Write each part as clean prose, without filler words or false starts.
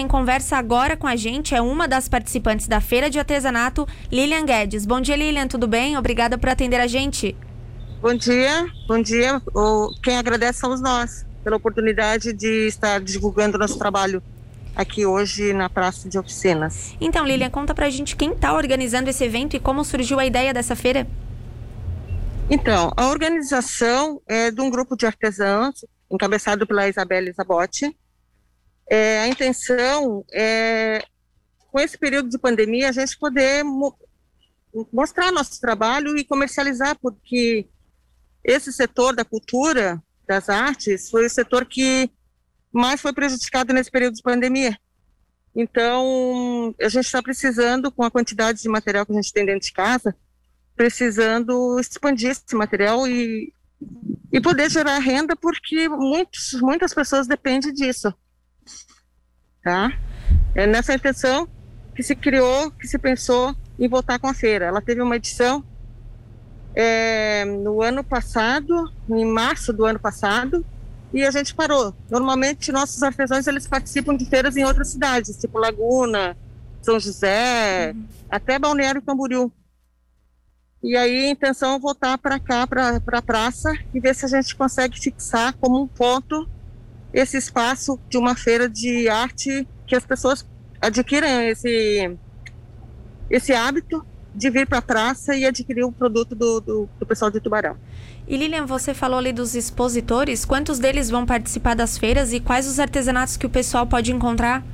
Quem conversa agora com a gente é uma das participantes da Feira de Artesanato, Lilian Guedes. Bom dia, Lilian, tudo bem? Obrigada por atender a gente. Bom dia, quem agradece somos nós pela oportunidade de estar divulgando nosso trabalho aqui hoje na Praça de Oficinas. Então, Lilian, conta pra gente quem está organizando esse evento e como surgiu a ideia dessa feira. Então, a organização é de um grupo de artesãos, encabeçado pela Isabela Isabote. A intenção é, com esse período de pandemia, a gente poder mostrar nosso trabalho e comercializar, porque esse setor da cultura, das artes, foi o setor que mais foi prejudicado nesse período de pandemia. Então, a gente está precisando, com a quantidade de material que a gente tem dentro de casa, precisando expandir esse material e poder gerar renda, porque muitas pessoas dependem disso, tá? É nessa intenção que se criou, que se pensou em voltar com a feira. Ela teve uma edição no ano passado, em março do ano passado, e a gente parou. Normalmente nossos artesãos, eles participam de feiras em outras cidades, tipo Laguna, São José, até Balneário Camboriú. E aí a intenção é voltar para cá, para a praça, e ver se a gente consegue fixar como um ponto esse espaço de uma feira de arte, que as pessoas adquiram esse hábito de vir para a praça e adquirir o produto do pessoal de Tubarão. E Lilian, você falou ali dos expositores, quantos deles vão participar das feiras e quais os artesanatos que o pessoal pode encontrar?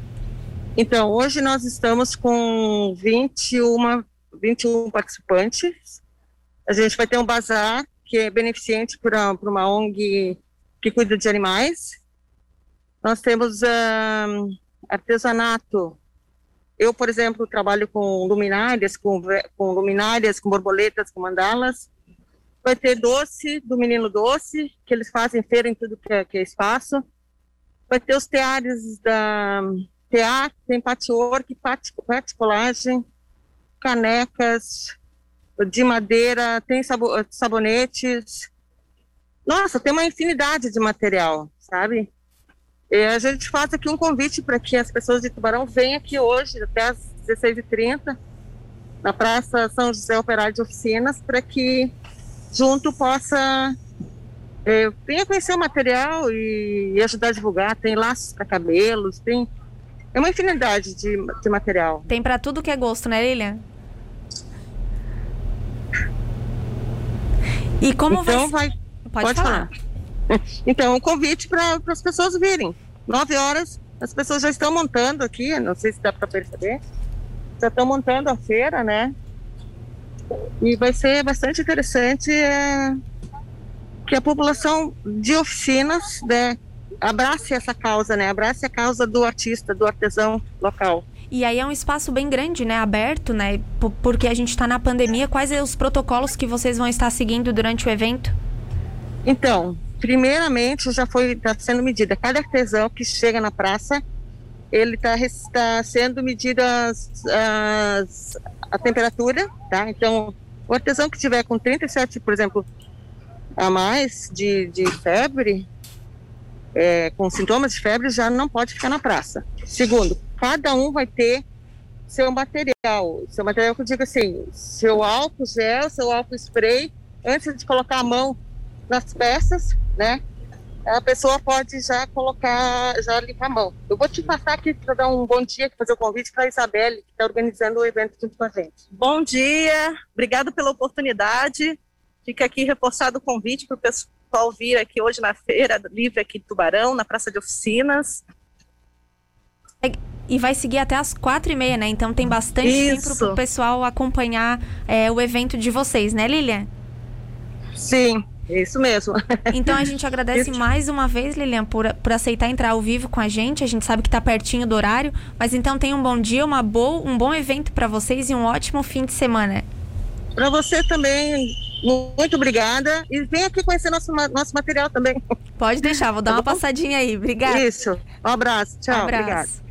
Então, hoje nós estamos com 21 participantes. A gente vai ter um bazar que é beneficente para uma ONG que cuida de animais. Nós temos artesanato. Eu, por exemplo, trabalho com luminárias, com borboletas, com mandalas. Vai ter doce, do Menino Doce, que eles fazem feira em tudo que é espaço. Vai ter os teares da teatro, tem patchwork, colagem, canecas de madeira, tem sabonetes. Nossa, tem uma infinidade de material, sabe? E a gente faz aqui um convite para que as pessoas de Tubarão venham aqui hoje, até às 16h30, na Praça São José Operário de Oficinas, para que junto possa venha conhecer o material e ajudar a divulgar. Tem laços para cabelos, tem... É uma infinidade de material. Tem para tudo que é gosto, né, Lilian? E como então vai... Pode falar. Então, um convite para as pessoas virem. 9h, as pessoas já estão montando aqui, não sei se dá para perceber, já estão montando a feira, né? E vai ser bastante interessante que a população de Oficinas, né, abrace essa causa, né? Abrace a causa do artista, do artesão local. E aí é um espaço bem grande, né? Aberto, né? Porque a gente está na pandemia. Quais são os protocolos que vocês vão estar seguindo durante o evento? Então, primeiramente, está sendo medida. Cada artesão que chega na praça, ele está sendo medida a temperatura, tá? Então, o artesão que tiver com 37, por exemplo, a mais de febre, com sintomas de febre, já não pode ficar na praça. Segundo, cada um vai ter seu material que eu digo assim, seu álcool gel, seu álcool spray, antes de colocar a mão nas peças, né? A pessoa pode já limpar a mão. Eu vou te passar aqui para dar um bom dia, fazer o convite para a Isabelle, que está organizando o evento junto com a gente. Bom dia, obrigado pela oportunidade. Fica aqui reforçado o convite para o pessoal vir aqui hoje na feira livre aqui de Tubarão, na Praça de Oficinas. E vai seguir até às 4h30, né? Então tem bastante tempo para o pessoal acompanhar o evento de vocês, né, Lilian? Sim, isso mesmo. Então a gente agradece mais uma vez, Lilian, por aceitar entrar ao vivo com a gente. A gente sabe que está pertinho do horário, mas então tenha um bom dia, um bom evento para vocês e um ótimo fim de semana. Para você também, muito obrigada. E vem aqui conhecer nosso material também. Pode deixar, vou dar uma passadinha aí. Obrigada. Isso, um abraço. Tchau, obrigada.